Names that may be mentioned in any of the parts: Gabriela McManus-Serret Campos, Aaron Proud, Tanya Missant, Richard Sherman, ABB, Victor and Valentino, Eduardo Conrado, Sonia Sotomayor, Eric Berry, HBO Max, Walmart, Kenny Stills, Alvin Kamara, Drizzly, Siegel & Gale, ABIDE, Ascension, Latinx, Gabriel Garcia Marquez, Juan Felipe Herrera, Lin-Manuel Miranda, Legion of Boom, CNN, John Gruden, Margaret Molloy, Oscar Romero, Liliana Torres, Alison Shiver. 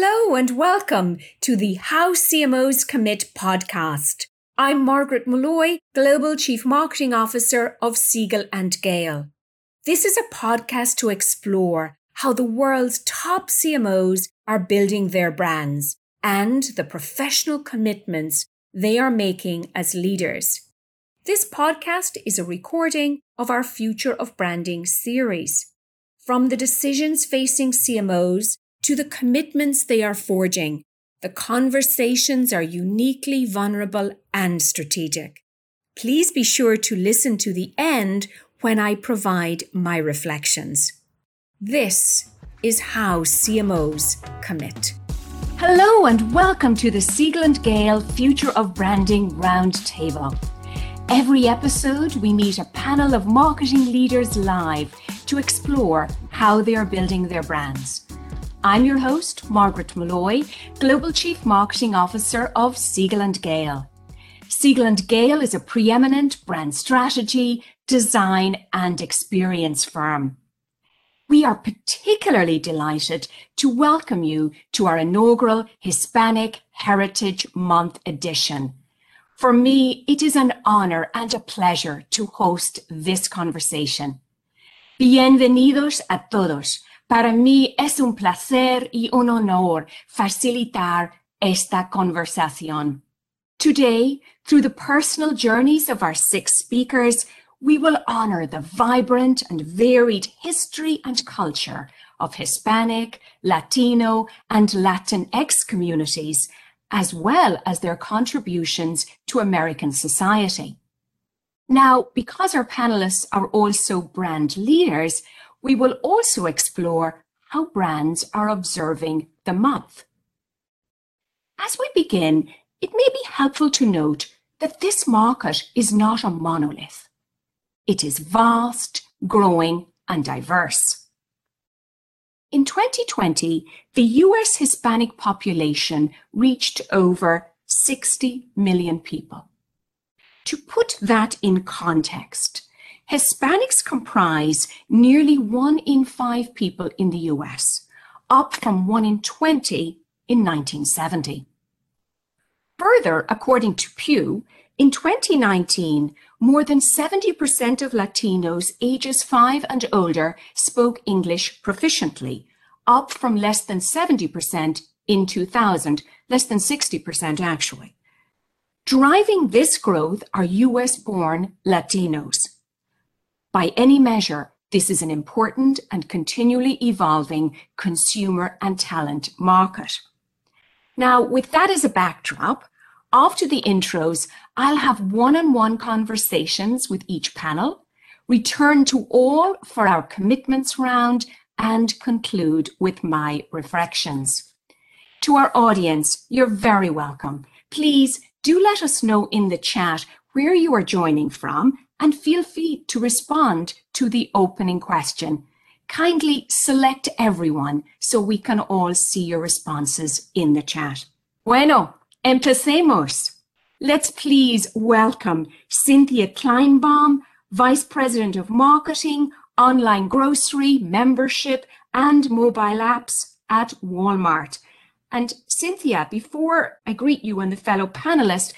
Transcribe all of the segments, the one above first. Hello and welcome to the How CMOs Commit podcast. I'm Margaret Molloy, Global Chief Marketing Officer of Siegel & Gale. This is a podcast to explore how the world's top CMOs are building their brands and the professional commitments they are making as leaders. This podcast is a recording of our Future of Branding series. From the decisions facing CMOs to the commitments they are forging, the conversations are uniquely vulnerable and strategic. Please be sure to listen to the end when I provide my reflections. This is how CMOs commit. Hello and welcome to the Siegel & Gale Future of Branding Roundtable. Every episode, we meet a panel of marketing leaders live to explore how they are building their brands. I'm your host, Margaret Molloy, Global Chief Marketing Officer of Siegel & Gale. Siegel & Gale is a preeminent brand strategy, design and experience firm. We are particularly delighted to welcome you to our inaugural Hispanic Heritage Month edition. For me, it is an honor and a pleasure to host this conversation. Bienvenidos a todos. Para mí es un placer y un honor facilitar esta conversación. Today, through the personal journeys of our six speakers, we will honor the vibrant and varied history and culture of Hispanic, Latino, and Latinx communities, as well as their contributions to American society. Now, because our panelists are also brand leaders, we will also explore how brands are observing the month. As we begin, it may be helpful to note that this market is not a monolith. It is vast, growing, and diverse. In 2020, the US Hispanic population reached over 60 million people. To put that in context, Hispanics comprise nearly 1 in 5 people in the US, up from 1 in 20 in 1970. Further, according to Pew, in 2019, more than 70% of Latinos ages 5 and older spoke English proficiently, up from less than 70% in 2000, less than 60% actually. Driving this growth are US-born Latinos. By any measure, this is an important and continually evolving consumer and talent market. Now, with that as a backdrop, after the intros, I'll have one-on-one conversations with each panel, return to all for our commitments round, and conclude with my reflections. To our audience, you're very welcome. Please do let us know in the chat where you are joining from, and feel free to respond to the opening question. Kindly select everyone so we can all see your responses in the chat. Bueno, empecemos. Let's please welcome Cynthia Kleinbaum, Vice President of Marketing, Online Grocery, Membership, and Mobile Apps at Walmart. And Cynthia, before I greet you and the fellow panelists,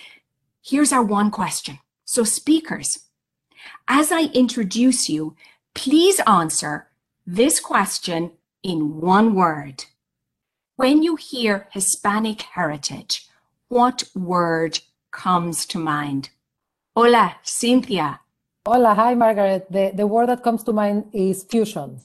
here's our one question. So speakers, as I introduce you, please answer this question in one word. When you hear Hispanic heritage, what word comes to mind? Hola, Cynthia. Hola, hi, Margaret. The word that comes to mind is fusion.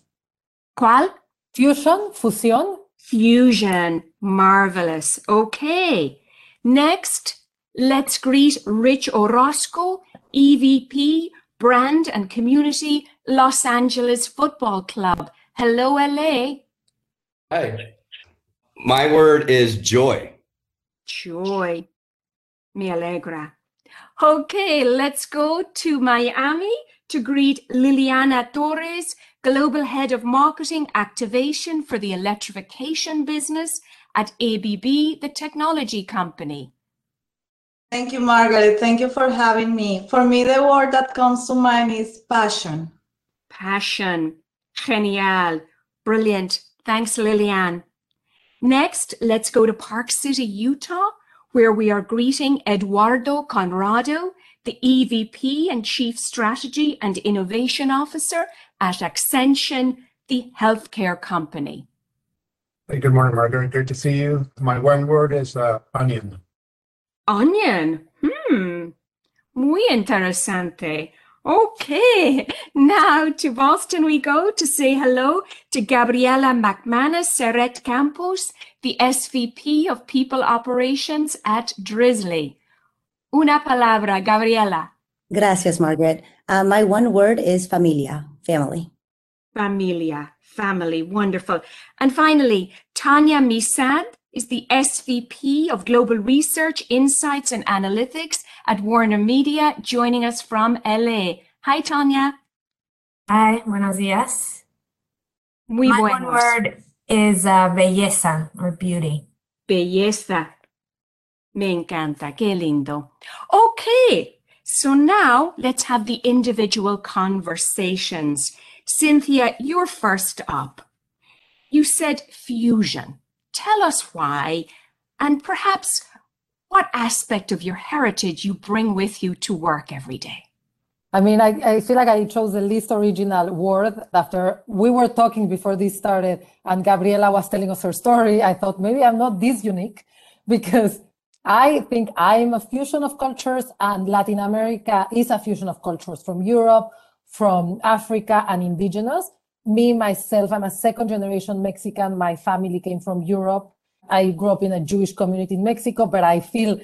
¿Cuál? Fusion, fusión. Fusion, marvelous. Okay. Next, let's greet Rich Orozco, EVP, Brand and Community, Los Angeles Football Club. Hello, LA. Hi. My word is joy. Joy. Me alegra. Okay, let's go to Miami to greet Liliana Torres, Global Head of Marketing Activation for the Electrification Business at ABB, the technology company. Thank you, Margaret. Thank you for having me. For me, the word that comes to mind is passion. Passion. Genial. Brilliant. Thanks, Liliane. Next, let's go to Park City, Utah, where we are greeting Eduardo Conrado, the EVP and Chief Strategy and Innovation Officer at Ascension, the healthcare company. Hey, good morning, Margaret. Great to see you. My one word is onion. Onion? Muy interesante. Okay, now to Boston we go to say hello to Gabriela McManus-Serret Campos, the SVP of People Operations at Drizzly. Una palabra, Gabriela. Gracias, Margaret. My one word is familia, family. Familia, family, wonderful. And finally, Tanya Missant is the SVP of Global Research, Insights, and Analytics at Warner Media, joining us from LA. Hi, Tanya. Hi, buenos días. Muy My buenos. One word is belleza or beauty. Belleza. Me encanta. Qué lindo. Okay, so now let's have the individual conversations. Cynthia, you're first up. You said fusion. Tell us why, and perhaps what aspect of your heritage you bring with you to work every day. I mean, I feel like I chose the least original word after we were talking before this started, and Gabriela was telling us her story. I thought maybe I'm not this unique, because I think I'm a fusion of cultures, and Latin America is a fusion of cultures from Europe, from Africa, and indigenous. Me, myself, I'm a second generation Mexican. My family came from Europe. I grew up in a Jewish community in Mexico, but I feel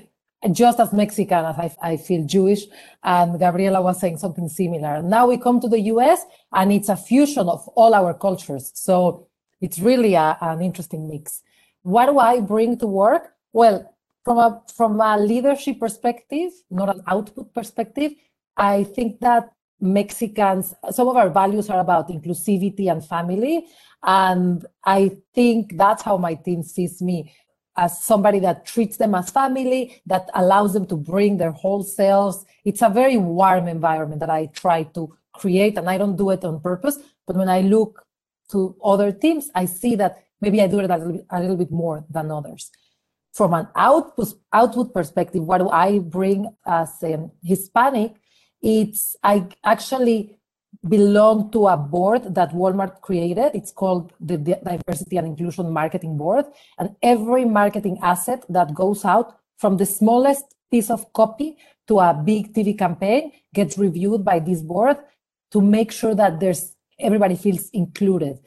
just as Mexican as I feel Jewish. And Gabriela was saying something similar. Now we come to the US, and it's a fusion of all our cultures. So it's really an interesting mix. What do I bring to work? Well, from a leadership perspective, not an output perspective, I think that Mexicans, some of our values are about inclusivity and family. And I think that's how my team sees me, as somebody that treats them as family, that allows them to bring their whole selves. It's a very warm environment that I try to create, and I don't do it on purpose. But when I look to other teams, I see that maybe I do it a little bit more than others. From an output perspective, what do I bring as a Hispanic? It's, I actually belong to a board that Walmart created. It's called the Diversity and Inclusion Marketing Board. And every marketing asset that goes out, from the smallest piece of copy to a big TV campaign, gets reviewed by this board to make sure that everybody feels included.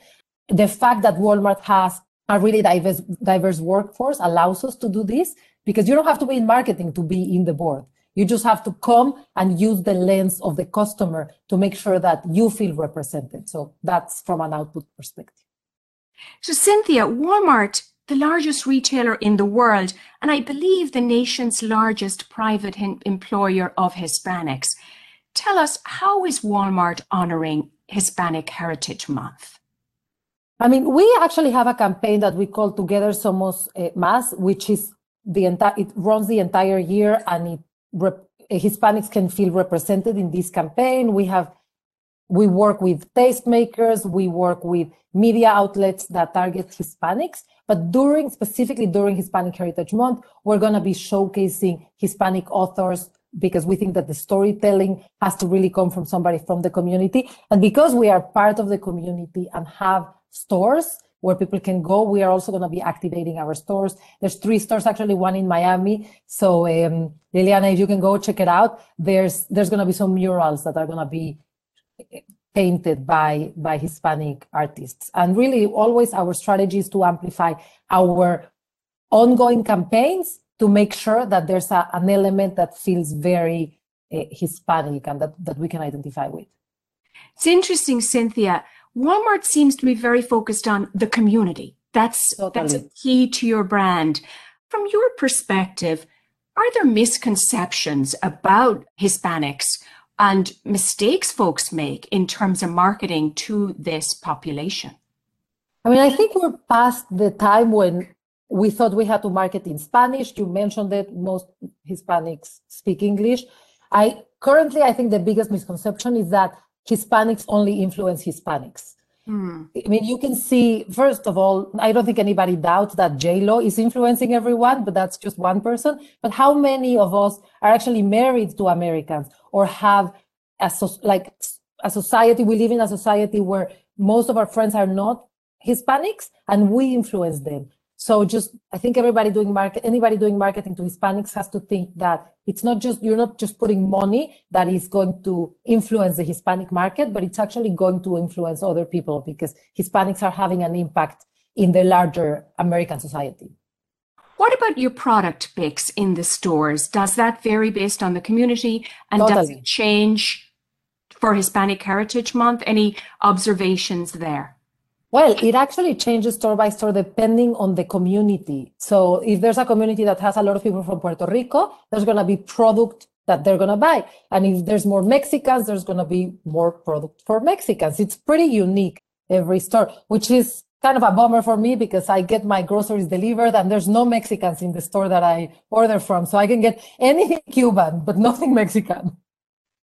The fact that Walmart has a really diverse workforce allows us to do this, because you don't have to be in marketing to be in the board. You just have to come and use the lens of the customer to make sure that you feel represented. So that's from an output perspective. So Cynthia, Walmart, the largest retailer in the world, and I believe the nation's largest private employer of Hispanics. Tell us, how is Walmart honoring Hispanic Heritage Month? I mean, we actually have a campaign that we call Together Somos Más, which is it runs the entire year, and it Hispanics can feel represented in this campaign. We work with tastemakers, we work with media outlets that target Hispanics, but specifically during Hispanic Heritage Month, we're going to be showcasing Hispanic authors, because we think that the storytelling has to really come from somebody from the community. And because we are part of the community and have stores where people can go, we are also going to be activating our stores. There's 3 stores, actually, one in Miami. So Liliana, if you can go check it out, there's going to be some murals that are going to be painted by Hispanic artists. And really, always our strategy is to amplify our ongoing campaigns to make sure that there's an element that feels very Hispanic and that we can identify with. It's interesting, Cynthia. Walmart seems to be very focused on the community. That's a key to your brand. From your perspective, are there misconceptions about Hispanics and mistakes folks make in terms of marketing to this population? I mean, I think we're past the time when we thought we had to market in Spanish. You mentioned that most Hispanics speak English. I think the biggest misconception is that Hispanics only influence Hispanics. I mean, you can see, first of all, I don't think anybody doubts that J-Lo is influencing everyone, but that's just one person. But how many of us are actually married to Americans or have a society, we live in a society where most of our friends are not Hispanics and we influence them. So just, I think anybody doing marketing to Hispanics has to think that it's not just, you're not just putting money that is going to influence the Hispanic market, but it's actually going to influence other people because Hispanics are having an impact in the larger American society. What about your product picks in the stores? Does that vary based on the community and does it change for Hispanic Heritage Month? Any observations there? Well, it actually changes store by store depending on the community. So if there's a community that has a lot of people from Puerto Rico, there's going to be product that they're going to buy. And if there's more Mexicans, there's going to be more product for Mexicans. It's pretty unique, every store, which is kind of a bummer for me because I get my groceries delivered and there's no Mexicans in the store that I order from. So I can get anything Cuban, but nothing Mexican.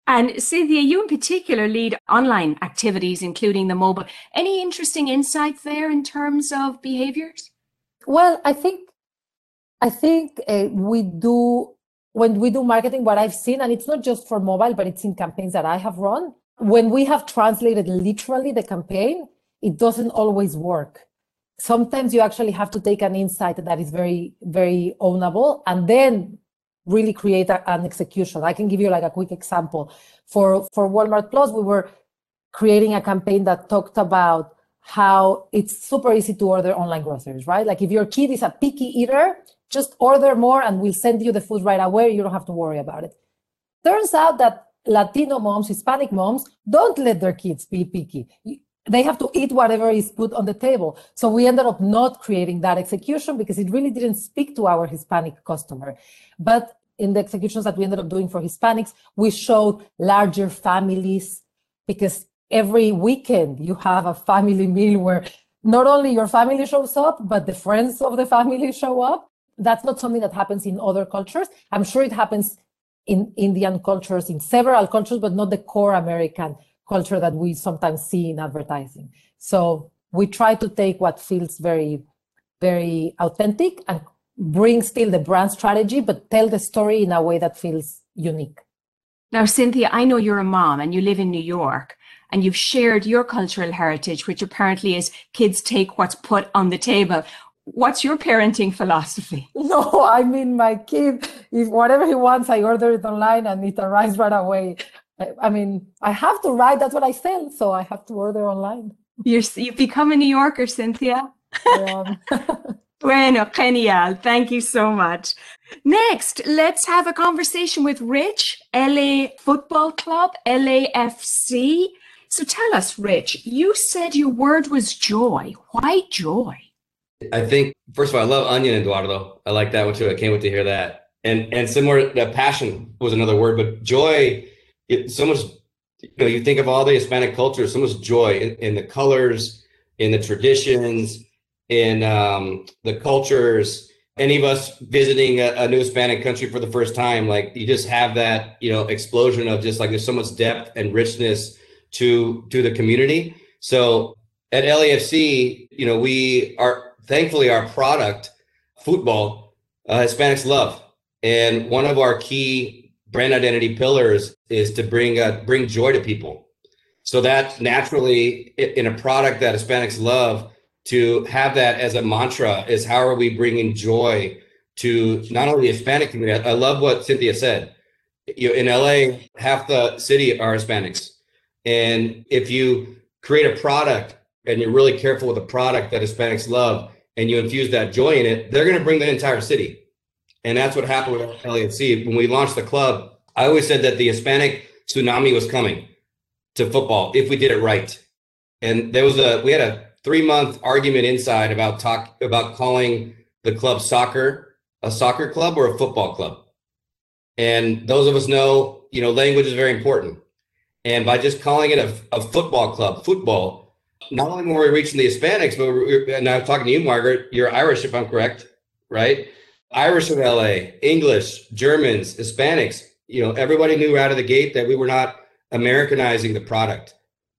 And Cynthia, you in particular lead online activities, including the mobile. Any interesting insights there in terms of behaviors? Well, I think we do, when we do marketing, what I've seen, and it's not just for mobile, but it's in campaigns that I have run. When we have translated literally the campaign, it doesn't always work. Sometimes you actually have to take an insight that is very, very ownable and then really create an execution. I can give you like a quick example. For Walmart Plus, we were creating a campaign that talked about how it's super easy to order online groceries, right? Like if your kid is a picky eater, just order more and we'll send you the food right away. You don't have to worry about it. Turns out that Latino moms, Hispanic moms, don't let their kids be picky. They have to eat whatever is put on the table. So we ended up not creating that execution because it really didn't speak to our Hispanic customer. But in the executions that we ended up doing for Hispanics, we showed larger families because every weekend you have a family meal where not only your family shows up, but the friends of the family show up. That's not something that happens in other cultures. I'm sure it happens in Indian cultures, in several cultures, but not the core American culture that we sometimes see in advertising. So we try to take what feels very, very authentic and bring still the brand strategy, but tell the story in a way that feels unique. Now, Cynthia, I know you're a mom and you live in New York and you've shared your cultural heritage, which apparently is kids take what's put on the table. What's your parenting philosophy? No, I mean, my kid, if whatever he wants, I order it online and it arrives right away. I mean, I have to write. That's what I sell. So I have to order online. You've become a New Yorker, Cynthia. Yeah. Bueno, genial. Thank you so much. Next, let's have a conversation with Rich, LA Football Club, LAFC. So tell us, Rich, you said your word was joy. Why joy? I think, first of all, I love onion, Eduardo. I like that one too. I can't wait to hear that. And similar, that passion was another word, but joy. It's so much, you know, you think of all the Hispanic culture, so much joy in the colors, in the traditions, in the cultures. Any of us visiting a new Hispanic country for the first time, like you just have that, you know, explosion of just like there's so much depth and richness to the community. So at LAFC, you know, we are thankfully our product, football, Hispanics love. And one of our key brand identity pillars is to bring joy to people. So that naturally in a product that Hispanics love, to have that as a mantra is how are we bringing joy to not only the Hispanic community. I love what Cynthia said. You know, in LA, half the city are Hispanics. And if you create a product and you're really careful with a product that Hispanics love and you infuse that joy in it, they're going to bring the entire city. And that's what happened with LAFC. When we launched the club, I always said that the Hispanic tsunami was coming to football if we did it right. And there was we had a 3-month argument inside about calling the club soccer, a soccer club or a football club. And those of us know, you know, language is very important. And by just calling it a football club, football, not only were we reaching the Hispanics, but and I'm talking to you, Margaret, you're Irish, if I'm correct, right? Irish in LA, English, Germans, Hispanics, you know, everybody knew out of the gate that we were not Americanizing the product.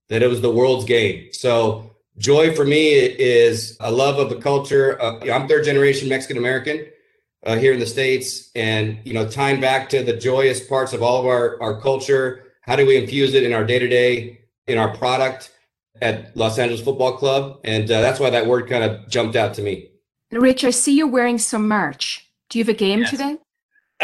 that it was the world's game. So joy for me is a love of the culture. I'm third generation Mexican-American here in the States, and, you know, tying back to the joyous parts of all of our culture, how do we infuse it in our day-to-day, in our product at Los Angeles Football Club? And that's why that word kind of jumped out to me. Rich, I see you're wearing some merch. Do you have a game today?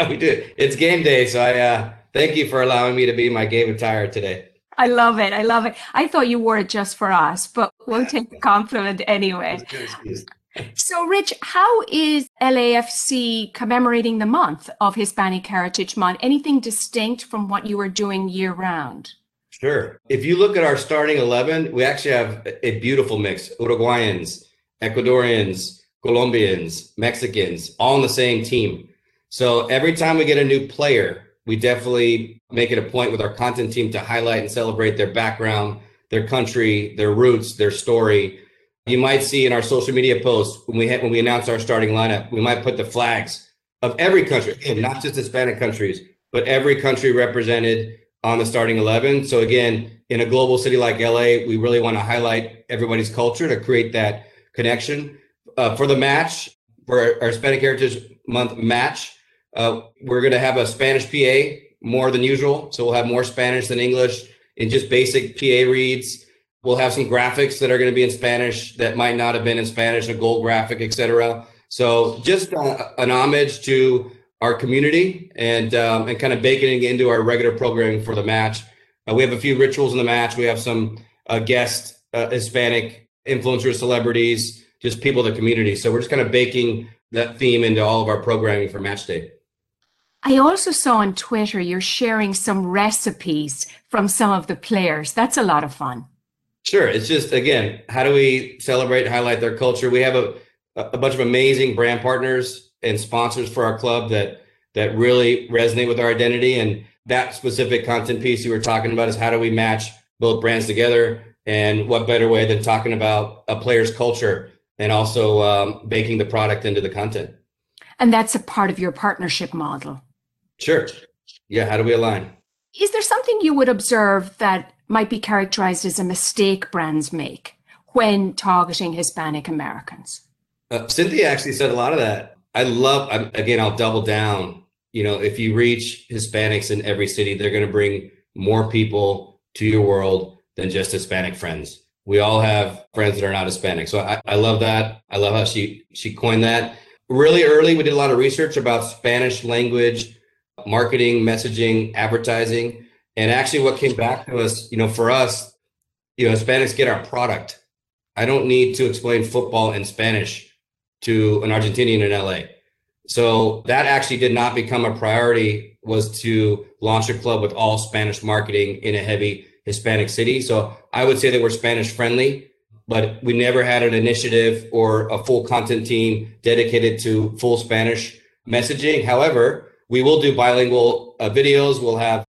We do. It's game day. So I thank you for allowing me to be my game attire today. I love it. I love it. I thought you wore it just for us, but we'll take the compliment anyway. So, Rich, how is LAFC commemorating the month of Hispanic Heritage Month? Anything distinct from what you were doing year round? Sure. If you look at our starting 11, we actually have a beautiful mix. Uruguayans, Ecuadorians, Colombians, Mexicans, all on the same team. So every time we get a new player, we definitely make it a point with our content team to highlight and celebrate their background, their country, their roots, their story. You might see in our social media posts when we announce our starting lineup, we might put the flags of every country, and not just Hispanic countries, but every country represented on the starting 11. So again, in a global city like LA, we really want to highlight everybody's culture to create that connection. For the match, for our Hispanic Heritage Month match, we're going to have a Spanish PA more than usual. So we'll have more Spanish than English in just basic PA reads. We'll have some graphics that are going to be in Spanish that might not have been in Spanish, a goal graphic, etc. So just an homage to our community and kind of baking it into our regular programming for the match. We have a few rituals in the match. We have some guest Hispanic influencers, celebrities, just people in the community. So we're just kind of baking that theme into all of our programming for match day. I also saw on Twitter you're sharing some recipes from some of the players. That's a lot of fun. Sure. It's just, again, how do we celebrate and highlight their culture? We have a bunch of amazing brand partners and sponsors for our club that really resonate with our identity. And that specific content piece you were talking about is how do we match both brands together? And what better way than talking about a player's culture and also baking the product into the content. And that's a part of your partnership model. Sure. Yeah. How do we align? Is there something you would observe that might be characterized as a mistake brands make when targeting Hispanic Americans? Cynthia actually said a lot of that. I'll double down. You know, if you reach Hispanics in every city, they're going to bring more people to your world than just Hispanic friends. We all have friends that are not Hispanic. So I love that. I love how she coined that. Really early, we did a lot of research about Spanish language, marketing, messaging, advertising. And actually what came back to us, you know, for us, you know, Hispanics get our product. I don't need to explain football in Spanish to an Argentinian in LA. So that actually did not become a priority, was to launch a club with all Spanish marketing in a heavy Hispanic city. So I would say that we're Spanish friendly, but we never had an initiative or a full content team dedicated to full Spanish messaging. However, we will do bilingual videos. We'll have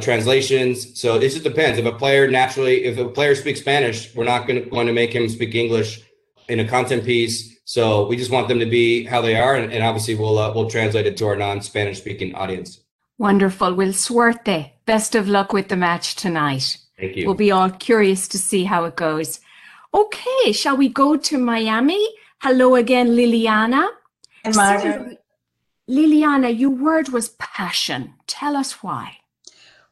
translations. So it just depends. If a player speaks Spanish, we're not going to make him speak English in a content piece. So we just want them to be how they are. And obviously we'll translate it to our non-Spanish speaking audience. Wonderful. Well, suerte. Best of luck with the match tonight. Thank you. We'll be all curious to see how it goes. Okay, shall we go to Miami? Hello again, Liliana. And Margaret. So, Liliana, your word was passion. Tell us why.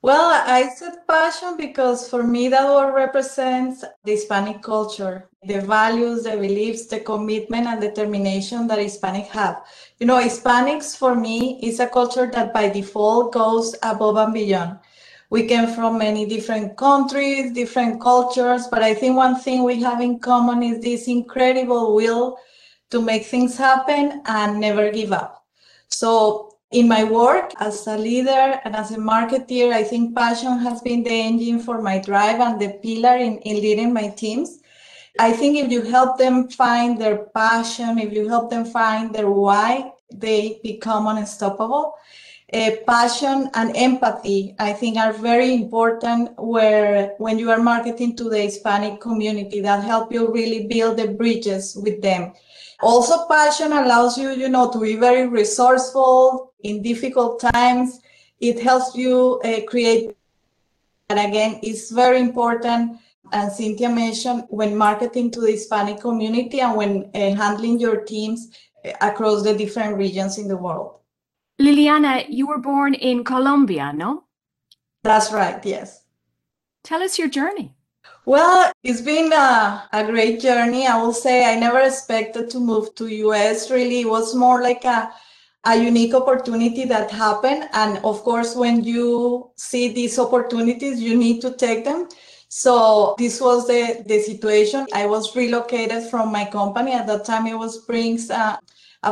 Well, I said passion because for me that word represents the Hispanic culture, the values, the beliefs, the commitment and determination that Hispanics have. You know, Hispanics for me is a culture that by default goes above and beyond. We came from many different countries, different cultures, but I think one thing we have in common is this incredible will to make things happen and never give up. So in my work as a leader and as a marketer, I think passion has been the engine for my drive and the pillar in leading my teams. I think if you help them find their passion, if you help them find their why, they become unstoppable. Passion and empathy, I think, are very important when you are marketing to the Hispanic community, that help you really build the bridges with them. Also, passion allows you, you know, to be very resourceful in difficult times. It helps you create, and again, it's very important as Cynthia mentioned, when marketing to the Hispanic community and when handling your teams across the different regions in the world. Liliana, you were born in Colombia, no? That's right, yes. Tell us your journey. Well, it's been a great journey. I will say I never expected to move to US, really. It was more like a unique opportunity that happened. And of course, when you see these opportunities, you need to take them. So this was the situation. I was relocated from my company. At that time, it was Springs, a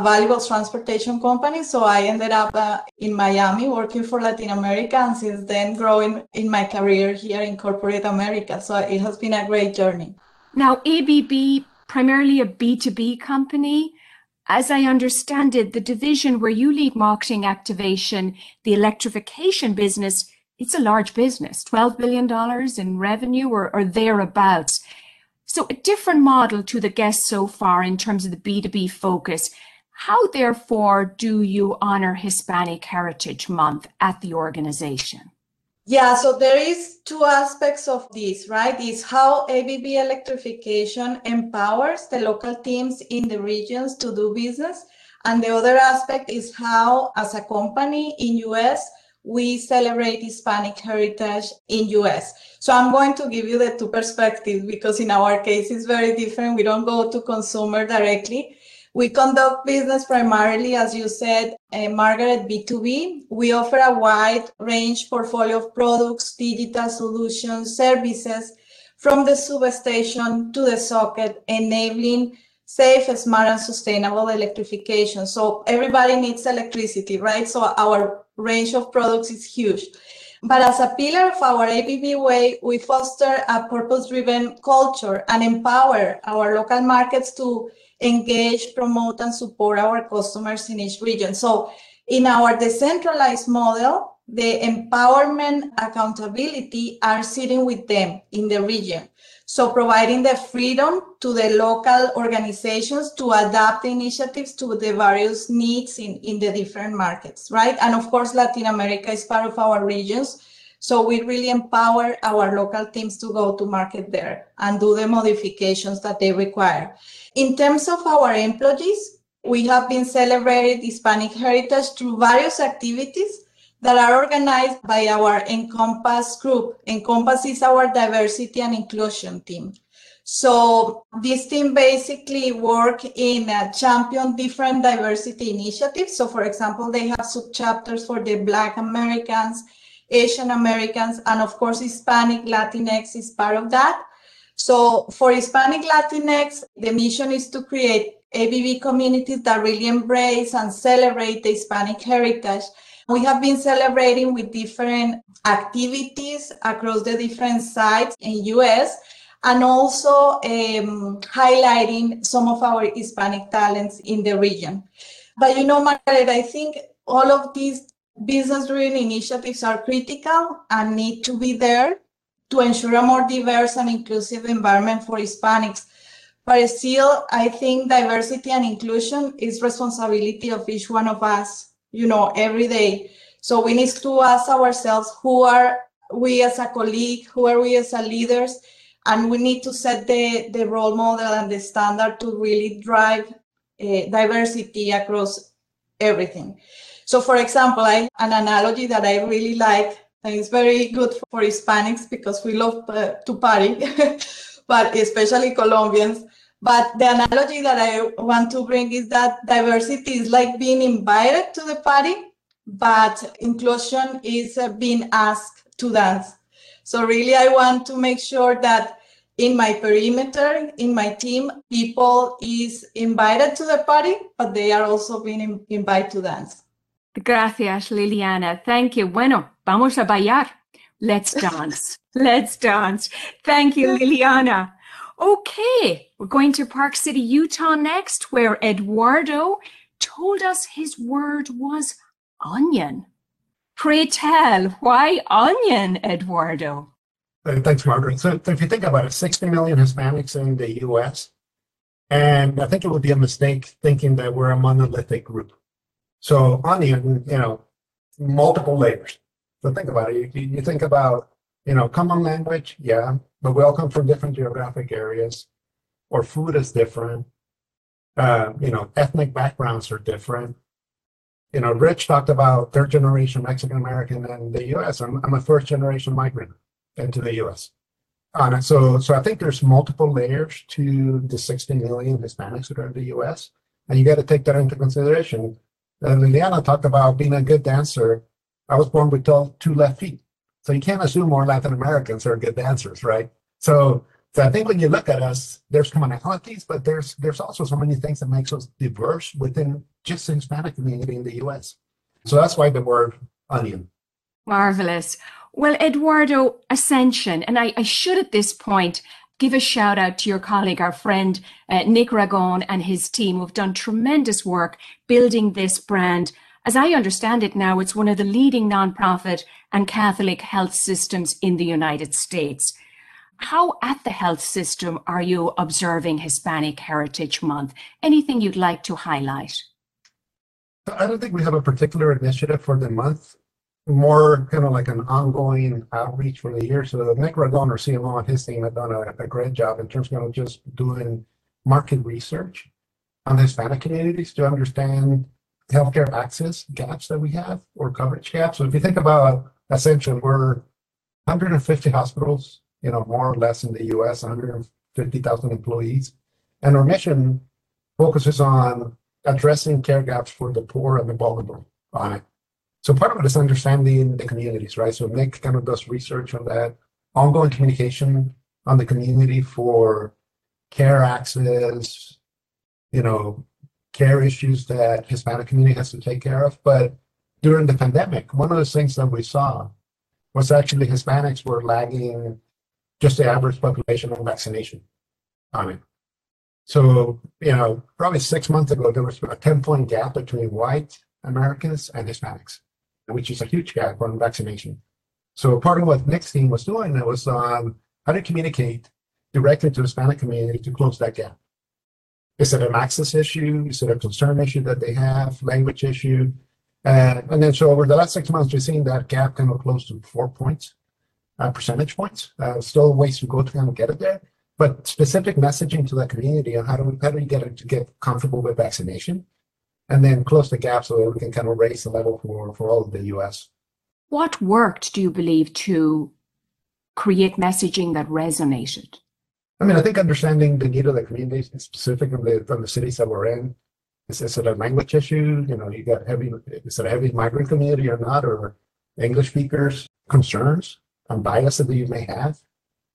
valuable transportation company. So I ended up in Miami working for Latin America, and since then growing in my career here in corporate America. So it has been a great journey. Now, ABB, primarily a B2B company. As I understand it, the division where you lead marketing activation, the electrification business, it's a large business, $12 billion in revenue or thereabouts. So a different model to the guests so far in terms of the B2B focus. How, therefore, do you honor Hispanic Heritage Month at the organization? Yeah, so there is two aspects of this, right? Is how ABB Electrification empowers the local teams in the regions to do business. And the other aspect is how, as a company in US, we celebrate Hispanic heritage in US. So I'm going to give you the two perspectives because in our case, it's very different. We don't go to consumer directly. We conduct business primarily, as you said, Margaret, B2B. We offer a wide range portfolio of products, digital solutions, services, from the substation to the socket, enabling safe, smart, and sustainable electrification. So everybody needs electricity, right? So our range of products is huge. But as a pillar of our ABB way, we foster a purpose-driven culture and empower our local markets to engage, promote, and support our customers in each region. So in our decentralized model, the empowerment accountability are sitting with them in the region. So providing the freedom to the local organizations to adapt initiatives to the various needs in the different markets, right? And of course, Latin America is part of our regions. So we really empower our local teams to go to market there and do the modifications that they require. In terms of our employees, we have been celebrating Hispanic heritage through various activities that are organized by our Encompass group. Encompass is our diversity and inclusion team. So this team basically work in champion different diversity initiatives. So for example, they have subchapters for the Black Americans, Asian Americans, and of course, Hispanic Latinx is part of that. So for Hispanic Latinx, the mission is to create ABB communities that really embrace and celebrate the Hispanic heritage. We have been celebrating with different activities across the different sites in US, and also highlighting some of our Hispanic talents in the region. But you know, Margaret, I think all of these business-driven initiatives are critical and need to be there to ensure a more diverse and inclusive environment for Hispanics. But still, I think diversity and inclusion is responsibility of each one of us, you know, every day. So we need to ask ourselves, who are we as a colleague? Who are we as a leaders? And we need to set the role model and the standard to really drive diversity across everything. So for example, an analogy that I really like, and it's very good for Hispanics because we love to party, but especially Colombians. But the analogy that I want to bring is that diversity is like being invited to the party, but inclusion is being asked to dance. So really, I want to make sure that in my perimeter, in my team, people is invited to the party, but they are also being invited to dance. Gracias, Liliana. Thank you. Bueno, vamos a bailar. Let's dance. Let's dance. Thank you, Liliana. Okay, we're going to Park City, Utah next, where Eduardo told us his word was onion. Pray tell, why onion, Eduardo? Thanks, Margaret. So if you think about it, 60 million Hispanics in the U.S., and I think it would be a mistake thinking that we're a monolithic group. So onion, you know, multiple layers. So think about it. You think about you know, common language, yeah, but we all come from different geographic areas. Our food is different. You know, ethnic backgrounds are different. You know, Rich talked about third generation Mexican American in the U.S. I'm a first generation migrant into the U.S. And so I think there's multiple layers to the 60 million Hispanics that are in the U.S. And you got to take that into consideration. Liliana talked about being a good dancer. I was born with two left feet. So you can't assume more Latin Americans are good dancers, right? So I think when you look at us, there's commonalities, but there's also so many things that makes us diverse within just the Hispanic community in the U.S. So that's why the word onion. Marvelous. Well, Eduardo, Ascension, and I should at this point give a shout out to your colleague, our friend, Nick Ragone and his team who've done tremendous work building this brand. As I understand it now, it's one of the leading nonprofit and Catholic health systems in the United States. How at the health system are you observing Hispanic Heritage Month? Anything you'd like to highlight? I don't think we have a particular initiative for the month, more kind of like an ongoing outreach for the year. So Nick Ragone, our CMO, and his team have done a great job in terms of just doing market research on the Hispanic communities to understand healthcare access gaps that we have or coverage gaps. So if you think about Ascension, we're 150 hospitals, you know, more or less in the U.S., 150,000 employees. And our mission focuses on addressing care gaps for the poor and the vulnerable on it. So part of it is understanding the communities, right? So Nick kind of does research on that, ongoing communication on the community for care access, you know, care issues that Hispanic community has to take care of. But during the pandemic, one of the things that we saw was actually Hispanics were lagging just the average population on vaccination on it. So, you know, probably 6 months ago, there was a 10-point gap between white Americans and Hispanics, which is a huge gap on vaccination. So part of what Nick's team was doing was how to communicate directly to the Hispanic community to close that gap. Is it an access issue? Is it a concern issue that they have, language issue? And then so over the last 6 months, we've seen that gap kind of close to 4 points. Percentage points, still ways to go to kind of get it there, but specific messaging to the community on how do we get it to get comfortable with vaccination and then close the gap so that we can kind of raise the level for all of the US. What worked, do you believe, to create messaging that resonated? I mean, I think understanding the need of the community, specifically from the cities that we're in, is it a language issue? You know, you got is it a heavy migrant community or not, or English speakers, concerns and biases that you may have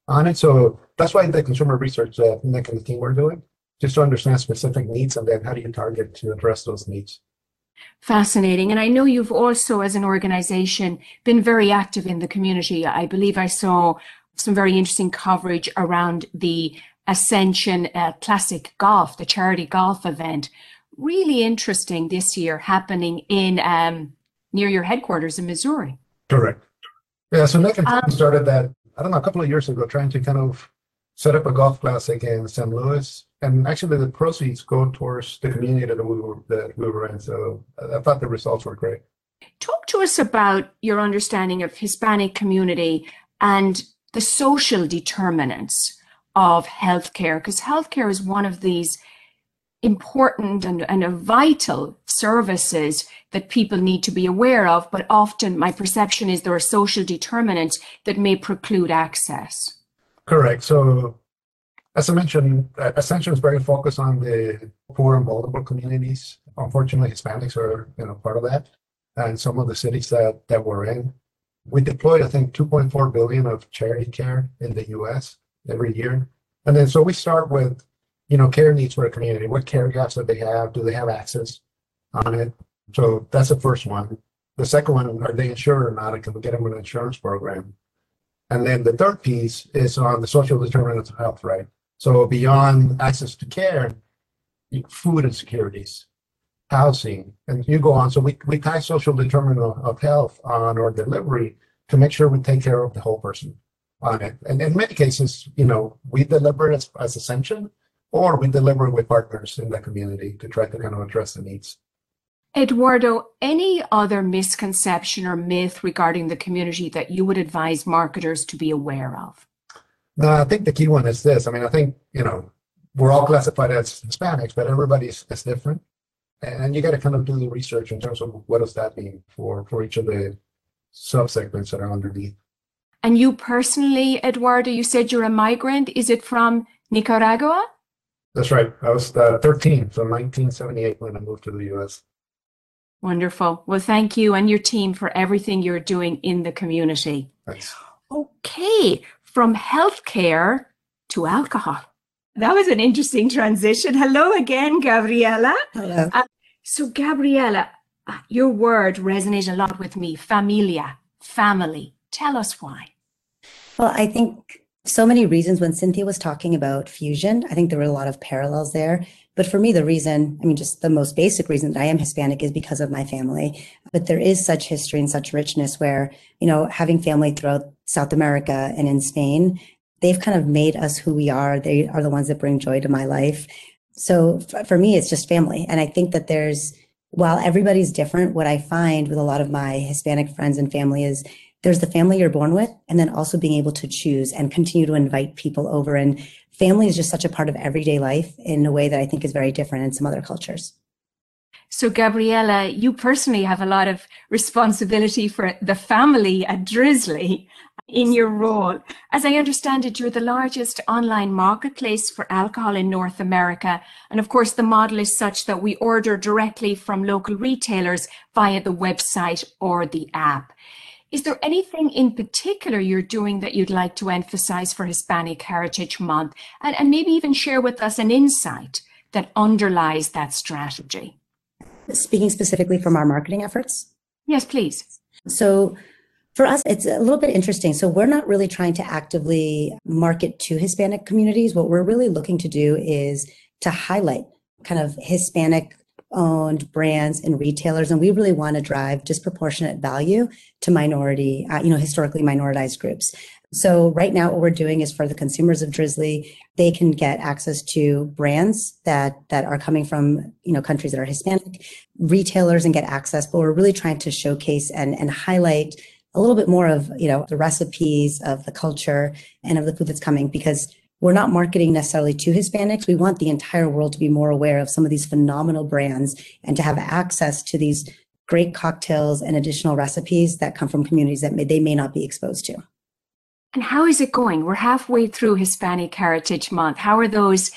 on it. So that's why the consumer research that Nick and the team were doing, just to understand specific needs and then how do you target to address those needs. Fascinating. And I know you've also, as an organization, been very active in the community. I believe I saw some very interesting coverage around the Ascension Classic Golf, the charity golf event. Really interesting this year, happening in near your headquarters in Missouri. Correct. Yeah, so Nick started that, I don't know, a couple of years ago, trying to kind of set up a golf classic in St. Louis. And actually the proceeds go towards the community that we were in. So I thought the results were great. Talk to us about your understanding of Hispanic community and the social determinants of healthcare, because healthcare is one of these important and a vital services that people need to be aware of, but often my perception is there are social determinants that may preclude access. Correct. So as I mentioned, Ascension is very focused on the poor and vulnerable communities. Unfortunately, Hispanics are, you know, part of that, and some of the cities that we're in. We deployed, I think, 2.4 billion of charity care in the US every year. And then so we start with, you know, care needs for a community. What care gaps do they have? Do they have access on it? So that's the first one. The second one, are they insured or not? Can we get them an insurance program? And then the third piece is on the social determinants of health, right? So beyond access to care, food insecurities, housing, and you go on. So we tie social determinants of health on our delivery to make sure we take care of the whole person on it. And in many cases, you know, we deliver as Ascension, or we deliver with partners in the community to try to kind of address the needs. Eduardo, any other misconception or myth regarding the community that you would advise marketers to be aware of? No, I think the key one is this. I mean, I think, you know, we're all classified as Hispanics, but everybody's is different. And you got to kind of do the research in terms of what does that mean for each of the subsegments that are underneath. And you personally, Eduardo, you said you're a migrant. Is it from Nicaragua? That's right. I was 13, so 1978 when I moved to the U.S. Wonderful. Well, thank you and your team for everything you're doing in the community. Thanks. Okay, from healthcare to alcohol. That was an interesting transition. Hello again, Gabriela. Hello. So, Gabriela, your word resonated a lot with me, familia, family. Tell us why. Well, I think so many reasons. When Cynthia was talking about fusion, I think there were a lot of parallels there. But for me, the reason, I mean, just the most basic reason that I am Hispanic is because of my family. But there is such history and such richness where, you know, having family throughout South America and in Spain, they've kind of made us who we are. They are the ones that bring joy to my life. So for me, it's just family. And I think that there's, while everybody's different, what I find with a lot of my Hispanic friends and family is there's the family you're born with, and then also being able to choose and continue to invite people over. And family is just such a part of everyday life in a way that I think is very different in some other cultures. So, Gabriela, you personally have a lot of responsibility for the family at Drizzly in your role. As I understand it, you're the largest online marketplace for alcohol in North America. And of course, the model is such that we order directly from local retailers via the website or the app. Is there anything in particular you're doing that you'd like to emphasize for Hispanic Heritage Month, and maybe even share with us an insight that underlies that strategy? Speaking specifically from our marketing efforts? Yes, please. So for us, it's a little bit interesting. So we're not really trying to actively market to Hispanic communities. What we're really looking to do is to highlight kind of Hispanic owned brands and retailers, and we really want to drive disproportionate value to minority, historically minoritized groups. So right now what we're doing is for the consumers of Drizzly, they can get access to brands that are coming from, countries that are Hispanic, retailers, and get access, but we're really trying to showcase and highlight a little bit more of, the recipes of the culture and of the food that's coming, because we're not marketing necessarily to Hispanics. We want the entire world to be more aware of some of these phenomenal brands and to have access to these great cocktails and additional recipes that come from communities that they may not be exposed to. And how is it going? We're halfway through Hispanic Heritage Month. How are those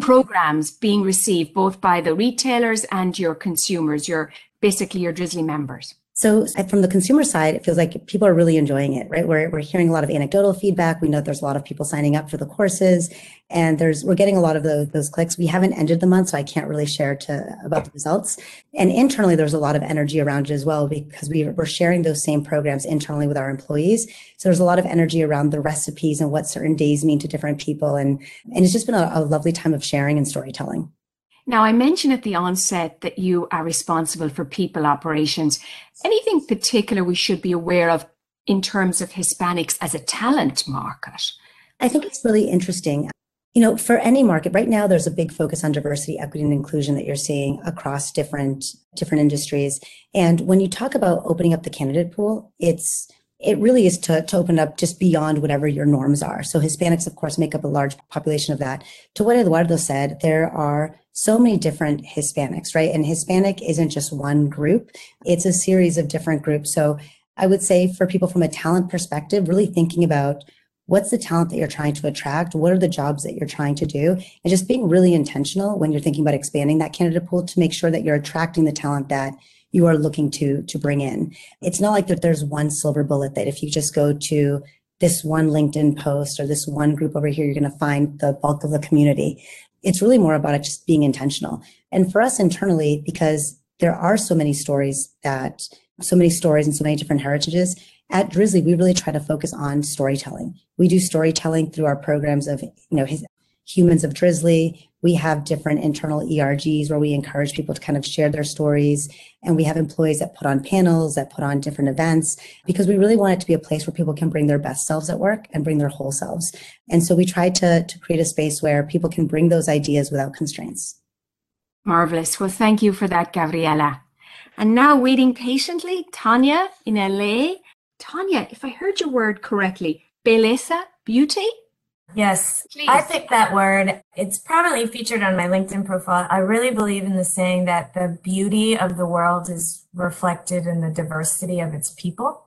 programs being received both by the retailers and your consumers, basically your Drizzly members? So from the consumer side, it feels like people are really enjoying it, right? We're hearing a lot of anecdotal feedback. We know there's a lot of people signing up for the courses, and we're getting a lot of those clicks. We haven't ended the month, so I can't really share about the results. And internally, there's a lot of energy around it as well, because we're sharing those same programs internally with our employees. So there's a lot of energy around the recipes and what certain days mean to different people. And it's just been a lovely time of sharing and storytelling. Now, I mentioned at the onset that you are responsible for people operations. Anything particular we should be aware of in terms of Hispanics as a talent market? I think it's really interesting. For any market right now, there's a big focus on diversity, equity, and inclusion that you're seeing across different industries. And when you talk about opening up the candidate pool, it really is to open up just beyond whatever your norms are. So Hispanics, of course, make up a large population of that. To what Eduardo said, there are so many different Hispanics, right? And Hispanic isn't just one group. It's a series of different groups. So I would say for people from a talent perspective, really thinking about what's the talent that you're trying to attract? What are the jobs that you're trying to do? And just being really intentional when you're thinking about expanding that candidate pool to make sure that you're attracting the talent that you are looking to bring in. It's not like that there's one silver bullet that if you just go to this one LinkedIn post or this one group over here, you're going to find the bulk of the community. It's really more about it just being intentional. And for us internally, because there are so many stories and so many different heritages, at Drizzly, we really try to focus on storytelling. We do storytelling through our programs of, Humans of Drizzly. We have different internal ERGs where we encourage people to kind of share their stories. And we have employees that put on panels, that put on different events, because we really want it to be a place where people can bring their best selves at work and bring their whole selves. And so we try to create a space where people can bring those ideas without constraints. Marvelous. Well, thank you for that, Gabriela. And now waiting patiently, Tanya in LA. Tanya, if I heard your word correctly, belleza, beauty? Yes, please. I picked that word. It's prominently featured on my LinkedIn profile. I really believe in the saying that the beauty of the world is reflected in the diversity of its people.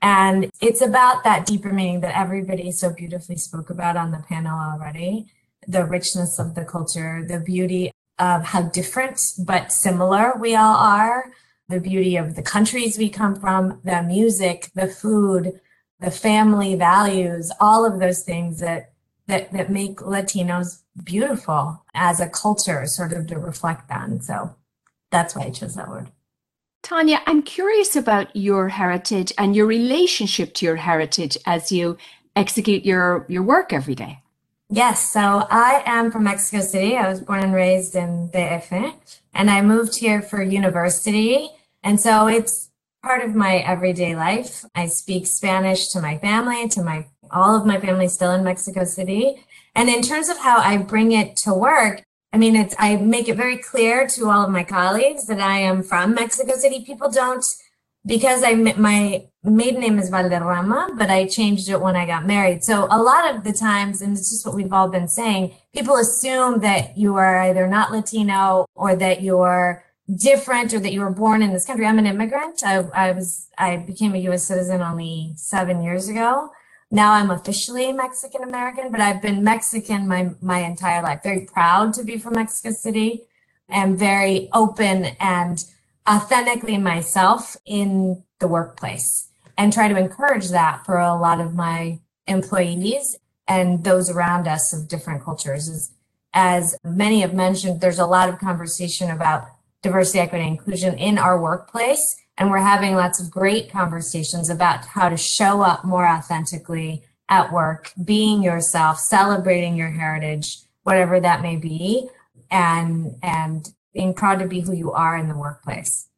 And it's about that deeper meaning that everybody so beautifully spoke about on the panel already, the richness of the culture, the beauty of how different but similar we all are, the beauty of the countries we come from, the music, the food, the family values, all of those things that make Latinos beautiful as a culture, sort of to reflect on. So that's why I chose that word. Tanya, I'm curious about your heritage and your relationship to your heritage as you execute your work every day. Yes, so I am from Mexico City. I was born and raised in DF, and I moved here for university. And so it's part of my everyday life. I speak Spanish to my family, all of my family still in Mexico City. And in terms of how I bring it to work, I mean, I make it very clear to all of my colleagues that I am from Mexico City. People don't, because my maiden name is Valderrama, but I changed it when I got married. So a lot of the times, and it's just what we've all been saying, people assume that you are either not Latino or that you're different or that you were born in this country. I'm an immigrant. I became a U.S. citizen only 7 years ago. Now I'm officially Mexican American, but I've been Mexican my entire life. Very proud to be from Mexico City, and very open and authentically myself in the workplace, and try to encourage that for a lot of my employees and those around us of different cultures. As many have mentioned, there's a lot of conversation about diversity, equity, and inclusion in our workplace. And we're having lots of great conversations about how to show up more authentically at work, being yourself, celebrating your heritage, whatever that may be, and being proud to be who you are in the workplace.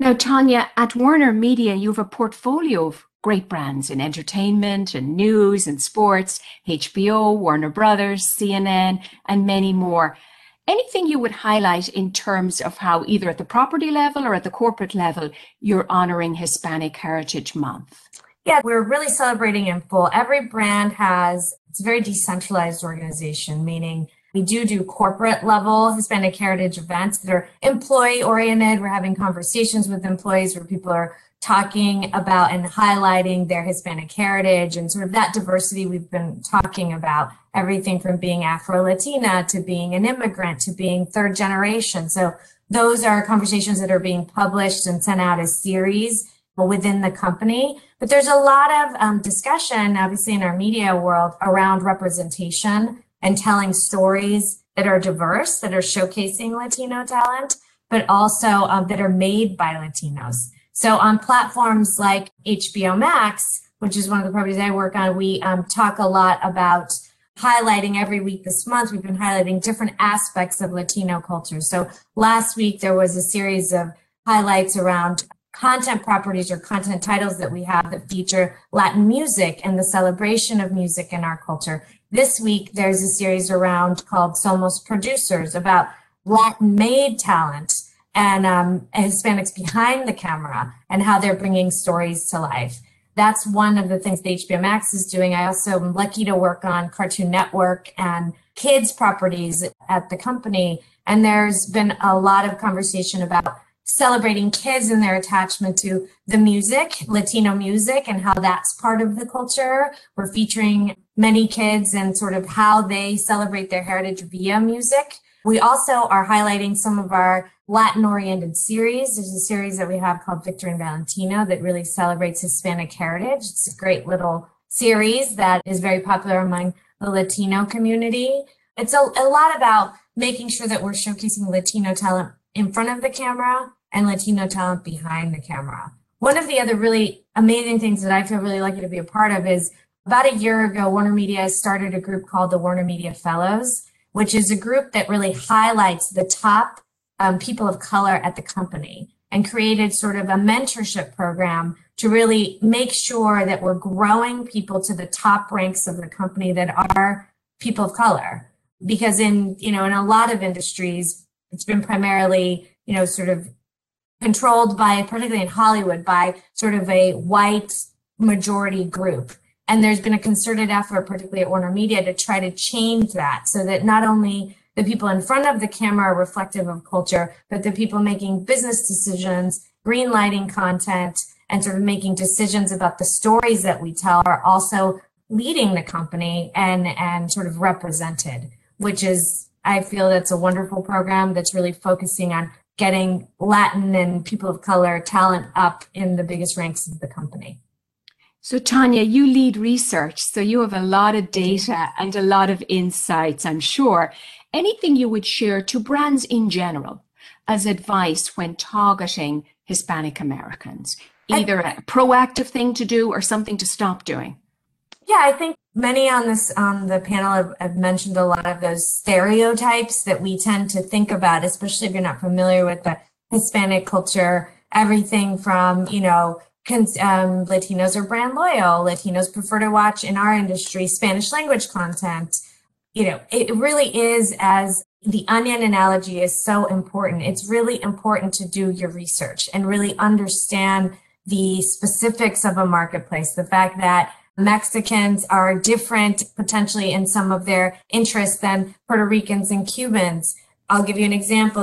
Now, Tanya, at Warner Media, you have a portfolio of great brands in entertainment and news and sports, HBO, Warner Brothers, CNN, and many more. Anything you would highlight in terms of how, either at the property level or at the corporate level, you're honoring Hispanic Heritage Month? Yeah, we're really celebrating in full. Every brand has, it's a very decentralized organization, meaning we do corporate level Hispanic heritage events that are employee oriented. We're having conversations with employees where people are talking about and highlighting their Hispanic heritage and sort of that diversity we've been talking about, everything from being Afro-Latina to being an immigrant to being third generation. So those are conversations that are being published and sent out as series within the company. But there's a lot of discussion, obviously, in our media world around representation and telling stories that are diverse, that are showcasing Latino talent, but also that are made by Latinos. So on platforms like HBO Max, which is one of the properties I work on, we talk a lot about highlighting every week this month. We've been highlighting different aspects of Latino culture. So last week, there was a series of highlights around content properties or content titles that we have that feature Latin music and the celebration of music in our culture. This week, there's a series around called Somos Producers about Latin-made talent and Hispanics behind the camera and how they're bringing stories to life. That's one of the things that HBO Max is doing. I also am lucky to work on Cartoon Network and kids properties at the company. And there's been a lot of conversation about celebrating kids and their attachment to the music, Latino music, and how that's part of the culture. We're featuring many kids and sort of how they celebrate their heritage via music. We also are highlighting some of our Latin-oriented series. There's a series that we have called Victor and Valentino that really celebrates Hispanic heritage. It's a great little series that is very popular among the Latino community. It's a lot about making sure that we're showcasing Latino talent in front of the camera and Latino talent behind the camera. One of the other really amazing things that I feel really lucky to be a part of is about a year ago, Warner Media started a group called the Warner Media Fellows, which is a group that really highlights the top people of color at the company, and created sort of a mentorship program to really make sure that we're growing people to the top ranks of the company that are people of color. Because in a lot of industries, it's been primarily, sort of controlled by, particularly in Hollywood, by sort of a white majority group. And there's been a concerted effort, particularly at Warner Media, to try to change that so that not only the people in front of the camera are reflective of culture, but the people making business decisions, green lighting content, and sort of making decisions about the stories that we tell are also leading the company and sort of represented, which is, I feel that's a wonderful program that's really focusing on getting Latin and people of color talent up in the biggest ranks of the company. So Tanya, you lead research, so you have a lot of data and a lot of insights, I'm sure. Anything you would share to brands in general as advice when targeting Hispanic Americans, either a proactive thing to do or something to stop doing? Yeah, I think many on this the panel have mentioned a lot of those stereotypes that we tend to think about, especially if you're not familiar with the Hispanic culture, everything from, you know, Latinos are brand loyal, Latinos prefer to watch in our industry Spanish language content. You know, it really is, as the onion analogy is so important. It's really important to do your research and really understand the specifics of a marketplace, the fact that Mexicans are different potentially in some of their interests than Puerto Ricans and Cubans. I'll give you an example.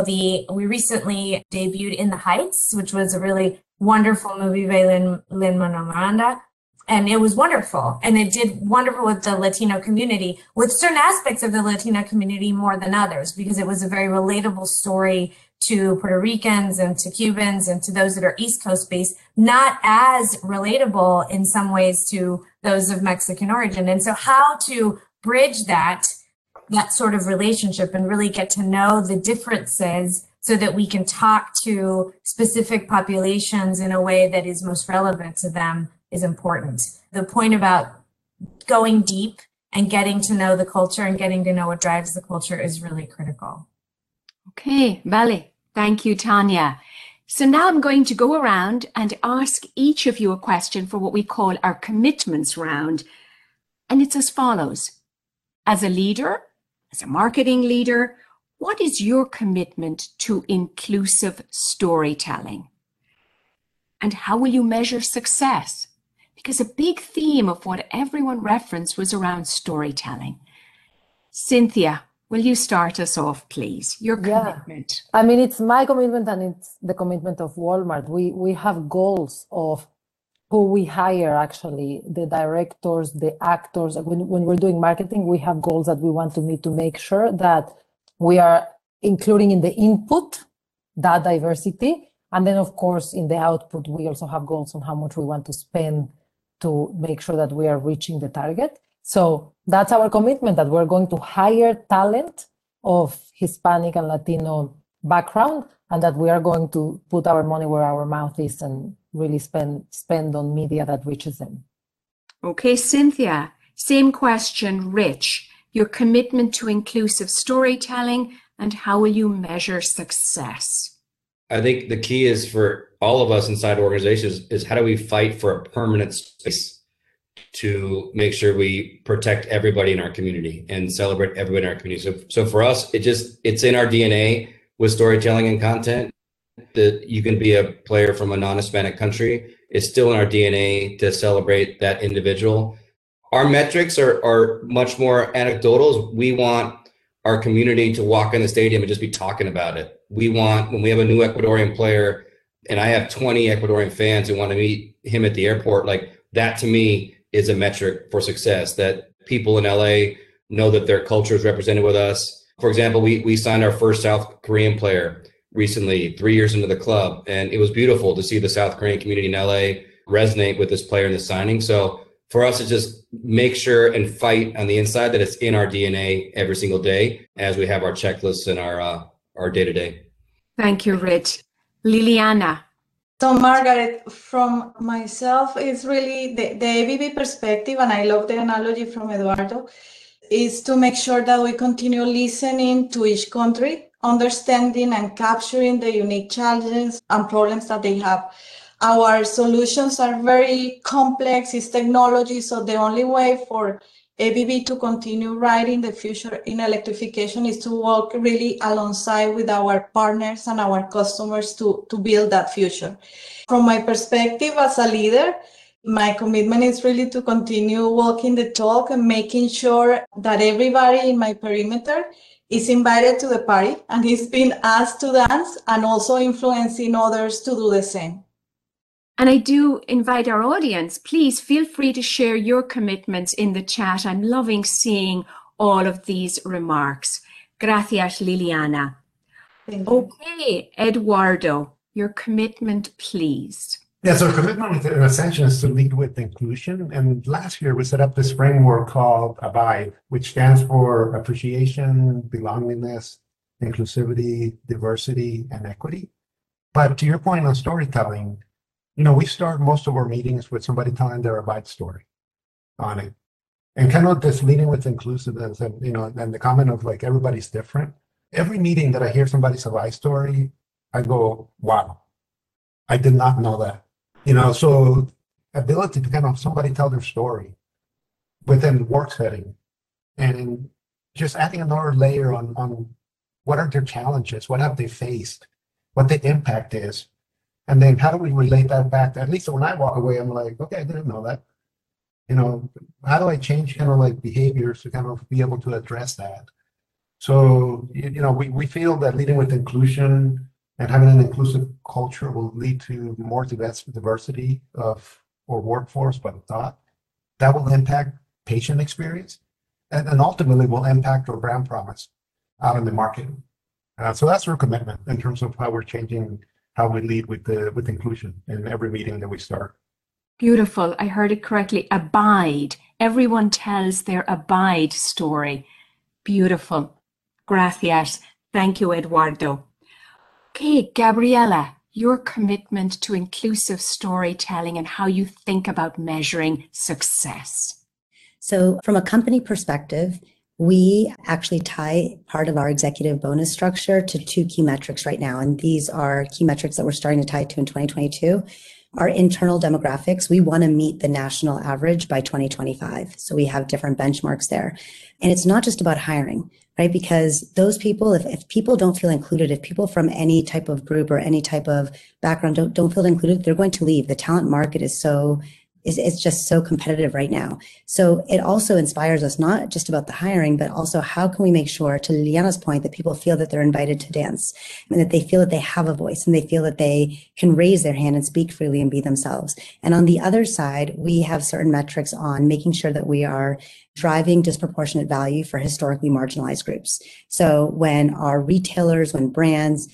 We recently debuted In the Heights, which was a really wonderful movie by Lin-Manuel Miranda. And it was wonderful. And it did wonderful with the Latino community, with certain aspects of the Latino community more than others, because it was a very relatable story to Puerto Ricans and to Cubans and to those that are East Coast based, not as relatable in some ways to those of Mexican origin. And so how to bridge that sort of relationship and really get to know the differences so that we can talk to specific populations in a way that is most relevant to them is important. The point about going deep and getting to know the culture and getting to know what drives the culture is really critical. Okay, vale. Thank you, Tanya. So now I'm going to go around and ask each of you a question for what we call our commitments round. And it's as follows. As a leader, as a marketing leader, what is your commitment to inclusive storytelling? And how will you measure success? Because a big theme of what everyone referenced was around storytelling. Cynthia, will you start us off, please? Your commitment. Yeah. I mean, it's my commitment and it's the commitment of Walmart. We have goals of who we hire, actually, the directors, the actors. When we're doing marketing, we have goals that we want to meet to make sure that we are including in the input that diversity. And then, of course, in the output, we also have goals on how much we want to spend to make sure that we are reaching the target. So that's our commitment, that we're going to hire talent of Hispanic and Latino background, and that we are going to put our money where our mouth is and really spend on media that reaches them. Okay, Cynthia, same question, Rich. Your commitment to inclusive storytelling, and how will you measure success? I think the key is for all of us inside organizations is how do we fight for a permanent space to make sure we protect everybody in our community and celebrate everybody in our community. So for us, it's in our DNA with storytelling and content that you can be a player from a non-Hispanic country. It's still in our DNA to celebrate that individual. Our metrics are much more anecdotal. We want our community to walk in the stadium and just be talking about it. We want, when we have a new Ecuadorian player, and I have 20 Ecuadorian fans who want to meet him at the airport, like that to me is a metric for success, that people in LA know that their culture is represented with us. For example, we signed our first South Korean player recently, 3 years into the club, and it was beautiful to see the South Korean community in LA resonate with this player in the signing. So for us, it's just make sure and fight on the inside that it's in our DNA every single day as we have our checklists and our day-to-day. Thank you, Rich. Liliana. So, Margaret, from myself, it's really the ABB perspective, and I love the analogy from Eduardo, is to make sure that we continue listening to each country, understanding and capturing the unique challenges and problems that they have. Our solutions are very complex, it's technology, so the only way for ABB to continue writing the future in electrification is to work really alongside with our partners and our customers to build that future. From my perspective as a leader, my commitment is really to continue walking the talk and making sure that everybody in my perimeter is invited to the party and is being asked to dance, and also influencing others to do the same. And I do invite our audience, please feel free to share your commitments in the chat. I'm loving seeing all of these remarks. Gracias, Liliana. Okay, Eduardo, your commitment, please. Yes, our commitment with Ascension is to lead with inclusion. And last year we set up this framework called ABIDE, which stands for appreciation, belongingness, inclusivity, diversity, and equity. But to your point on storytelling, you know, we start most of our meetings with somebody telling their ABIDE story on it, and kind of just leading with inclusiveness, and you know, and the comment of like everybody's different. Every meeting that I hear somebody's ABIDE story, I go, wow, I did not know that. You know, so ability to kind of somebody tell their story within work setting, and just adding another layer on what are their challenges, what have they faced, what the impact is. And then how do we relate that back to, at least when I walk away, I'm like, okay, I didn't know that. You know, how do I change kind of like behaviors to kind of be able to address that? So, you know, we feel that leading with inclusion and having an inclusive culture will lead to more diversity of our workforce by thought. That will impact patient experience, and ultimately will impact our brand promise out in the market. So that's our commitment in terms of how we're changing how we lead with inclusion in every meeting that we start. Beautiful. I heard it correctly. ABIDE. Everyone tells their ABIDE story. Beautiful. Gracias. Thank you, Eduardo. Okay, Gabriela, your commitment to inclusive storytelling and how you think about measuring success. So from a company perspective, we actually tie part of our executive bonus structure to two key metrics right now. And these are key metrics that we're starting to tie to in 2022. Our internal demographics, we want to meet the national average by 2025. So we have different benchmarks there. And it's not just about hiring, right? Because those people, if people don't feel included, if people from any type of group or any type of background don't feel included, they're going to leave. The talent market is so it's just so competitive right now. So it also inspires us, not just about the hiring, but also how can we make sure, to Liliana's point, that people feel that they're invited to dance, and that they feel that they have a voice, and they feel that they can raise their hand and speak freely and be themselves. And on the other side, we have certain metrics on making sure that we are driving disproportionate value for historically marginalized groups. So when our retailers, when brands,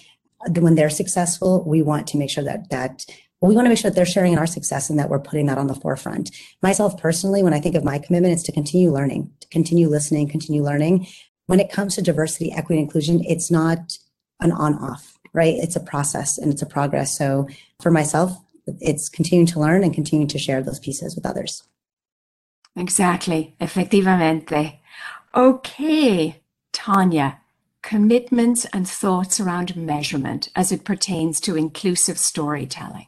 when they're successful, we want to make sure that we want to make sure that they're sharing in our success and that we're putting that on the forefront. Myself personally, when I think of my commitment, it's to continue learning, to continue listening, continue learning. When it comes to diversity, equity, and inclusion, it's not an on-off, right? It's a process and it's a progress. So for myself, it's continuing to learn and continuing to share those pieces with others. Exactly. Efectivamente. Okay, Tanya. Commitments and thoughts around measurement as it pertains to inclusive storytelling.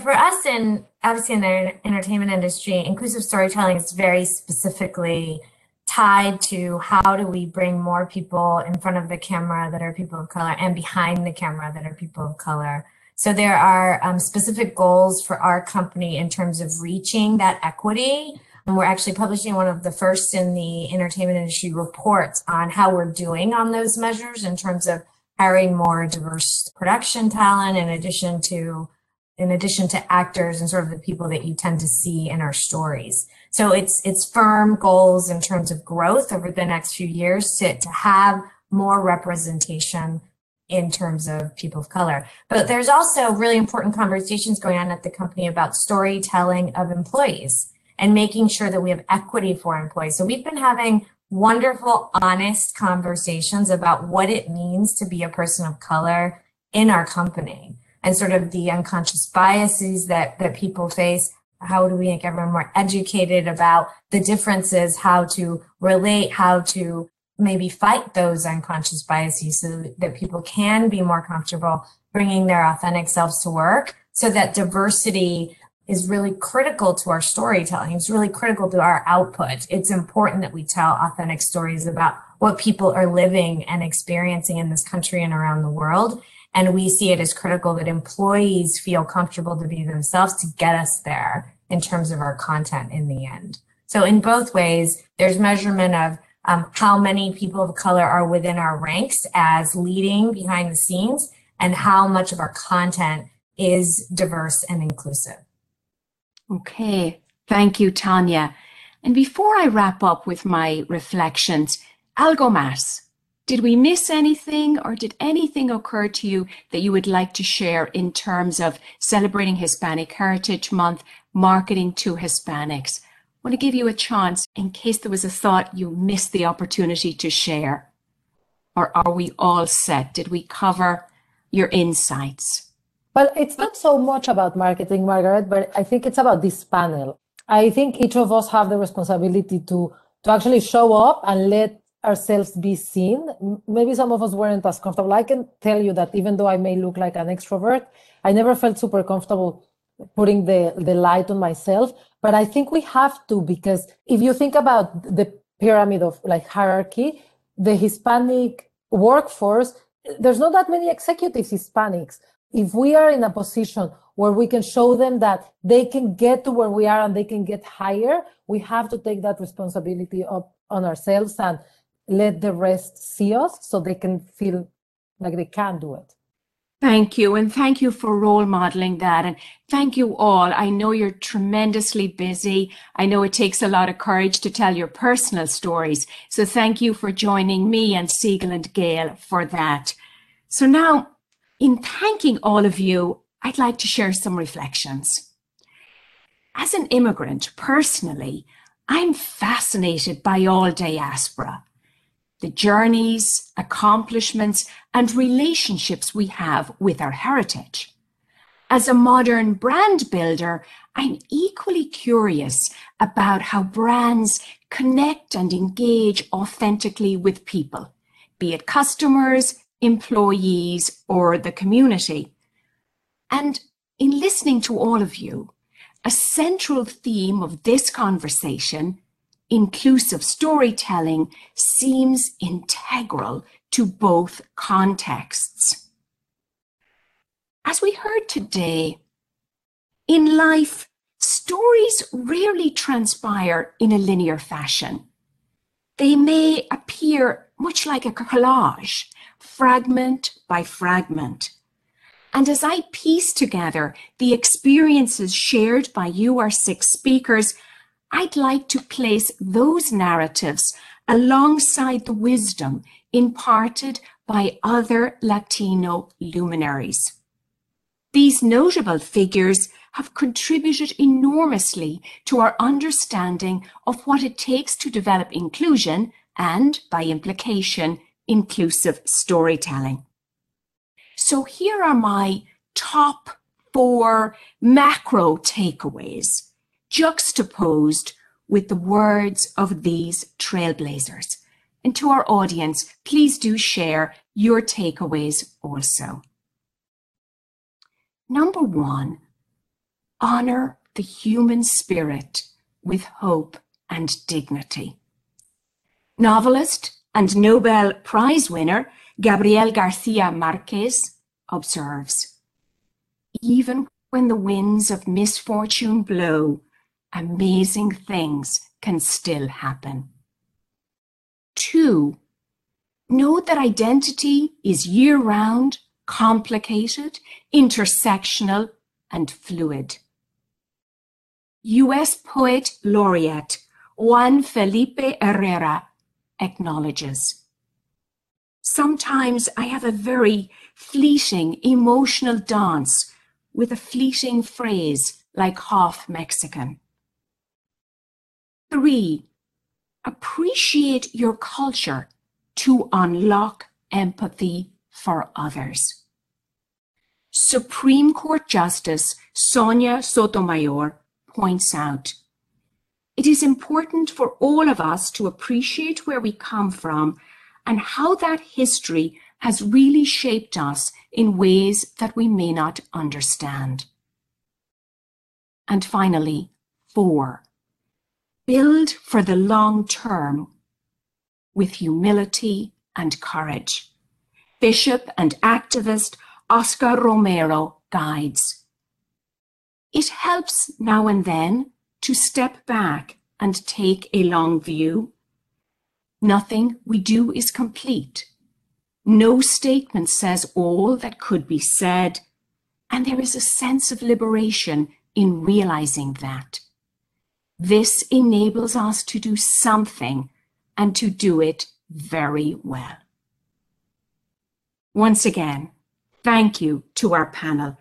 For us, in obviously in the entertainment industry, inclusive storytelling is very specifically tied to how do we bring more people in front of the camera that are people of color, and behind the camera that are people of color. So there are specific goals for our company in terms of reaching that equity. And we're actually publishing one of the first in the entertainment industry reports on how we're doing on those measures in terms of hiring more diverse production talent, in addition to actors and sort of the people that you tend to see in our stories. So it's firm goals in terms of growth over the next few years to have more representation in terms of people of color. But there's also really important conversations going on at the company about storytelling of employees and making sure that we have equity for employees. So we've been having wonderful, honest conversations about what it means to be a person of color in our company, and sort of the unconscious biases that people face. How do we make everyone more educated about the differences, how to relate, how to maybe fight those unconscious biases so that people can be more comfortable bringing their authentic selves to work, so that diversity is really critical to our storytelling. It's really critical to our output. It's important that we tell authentic stories about what people are living and experiencing in this country and around the world. And we see it as critical that employees feel comfortable to be themselves to get us there in terms of our content in the end. So in both ways, there's measurement of how many people of color are within our ranks as leading behind the scenes, and how much of our content is diverse and inclusive. Okay, thank you, Tanya. And before I wrap up with my reflections, algo más. Did we miss anything, or did anything occur to you that you would like to share in terms of celebrating Hispanic Heritage Month, marketing to Hispanics? I want to give you a chance in case there was a thought you missed the opportunity to share. Or are we all set? Did we cover your insights? Well, it's not so much about marketing, Margaret, but I think it's about this panel. I think each of us have the responsibility to actually show up and let ourselves be seen. Maybe some of us weren't as comfortable. I can tell you that even though I may look like an extrovert, I never felt super comfortable putting the light on myself. But I think we have to, because if you think about the pyramid of like hierarchy, the Hispanic workforce, there's not that many executives Hispanics. If we are in a position where we can show them that they can get to where we are and they can get higher, we have to take that responsibility up on ourselves and let the rest see us so they can feel like they can do it. Thank you. And thank you for role modeling that. And thank you all. I know you're tremendously busy. I know it takes a lot of courage to tell your personal stories. So thank you for joining me and Siegel and Gail for that. So now, in thanking all of you, I'd like to share some reflections. As an immigrant, personally, I'm fascinated by all diaspora, the journeys, accomplishments, and relationships we have with our heritage. As a modern brand builder, I'm equally curious about how brands connect and engage authentically with people, be it customers, employees, or the community. And in listening to all of you, a central theme of this conversation, inclusive storytelling, seems integral to both contexts. As we heard today, in life, stories rarely transpire in a linear fashion. They may appear much like a collage, fragment by fragment. And as I piece together the experiences shared by you, our six speakers, I'd like to place those narratives alongside the wisdom imparted by other Latino luminaries. These notable figures have contributed enormously to our understanding of what it takes to develop inclusion and, by implication, inclusive storytelling. So here are my top 4 macro takeaways, juxtaposed with the words of these trailblazers. And to our audience, please do share your takeaways also. Number 1, honor the human spirit with hope and dignity. Novelist and Nobel Prize winner Gabriel Garcia Marquez observes, even when the winds of misfortune blow, amazing things can still happen. 2, note that identity is year-round, complicated, intersectional, and fluid. U.S. Poet Laureate Juan Felipe Herrera acknowledges, sometimes I have a very fleeting emotional dance with a fleeting phrase like half Mexican. 3, appreciate your culture to unlock empathy for others. Supreme Court Justice Sonia Sotomayor points out, it is important for all of us to appreciate where we come from and how that history has really shaped us in ways that we may not understand. And finally, 4, build for the long term with humility and courage. Bishop and activist Oscar Romero guides. It helps now and then to step back and take a long view. Nothing we do is complete. No statement says all that could be said, and there is a sense of liberation in realizing that. This enables us to do something and to do it very well. Once again, thank you to our panel.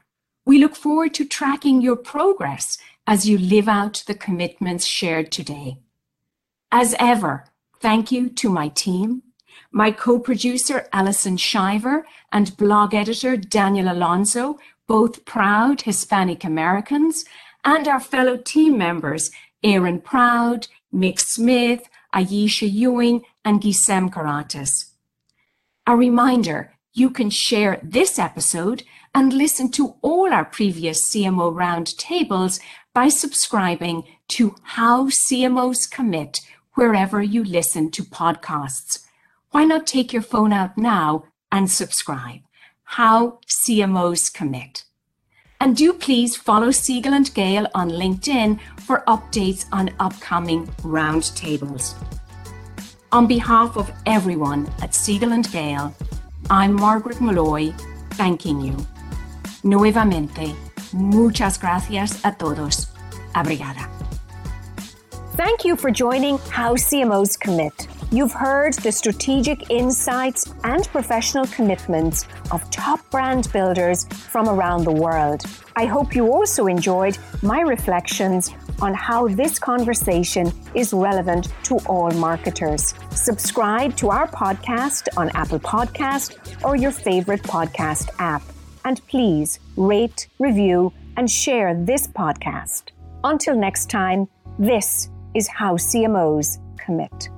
We look forward to tracking your progress as you live out the commitments shared today. As ever, thank you to my team, my co-producer Alison Shiver and blog editor Daniel Alonso, both proud Hispanic Americans, and our fellow team members Aaron Proud, Mick Smith, Ayesha Ewing, and Gisem Karatas. A reminder, you can share this episode and listen to all our previous CMO roundtables by subscribing to How CMOs Commit wherever you listen to podcasts. Why not take your phone out now and subscribe? How CMOs Commit. And do please follow Siegel and Gale on LinkedIn for updates on upcoming roundtables. On behalf of everyone at Siegel and Gale, I'm Margaret Molloy, thanking you. Nuevamente, muchas gracias a todos. Obrigada. Thank you for joining How CMOs Commit. You've heard the strategic insights and professional commitments of top brand builders from around the world. I hope you also enjoyed my reflections on how this conversation is relevant to all marketers. Subscribe to our podcast on Apple Podcast or your favorite podcast app. And please rate, review, and share this podcast. Until next time, this is How CMOs Commit.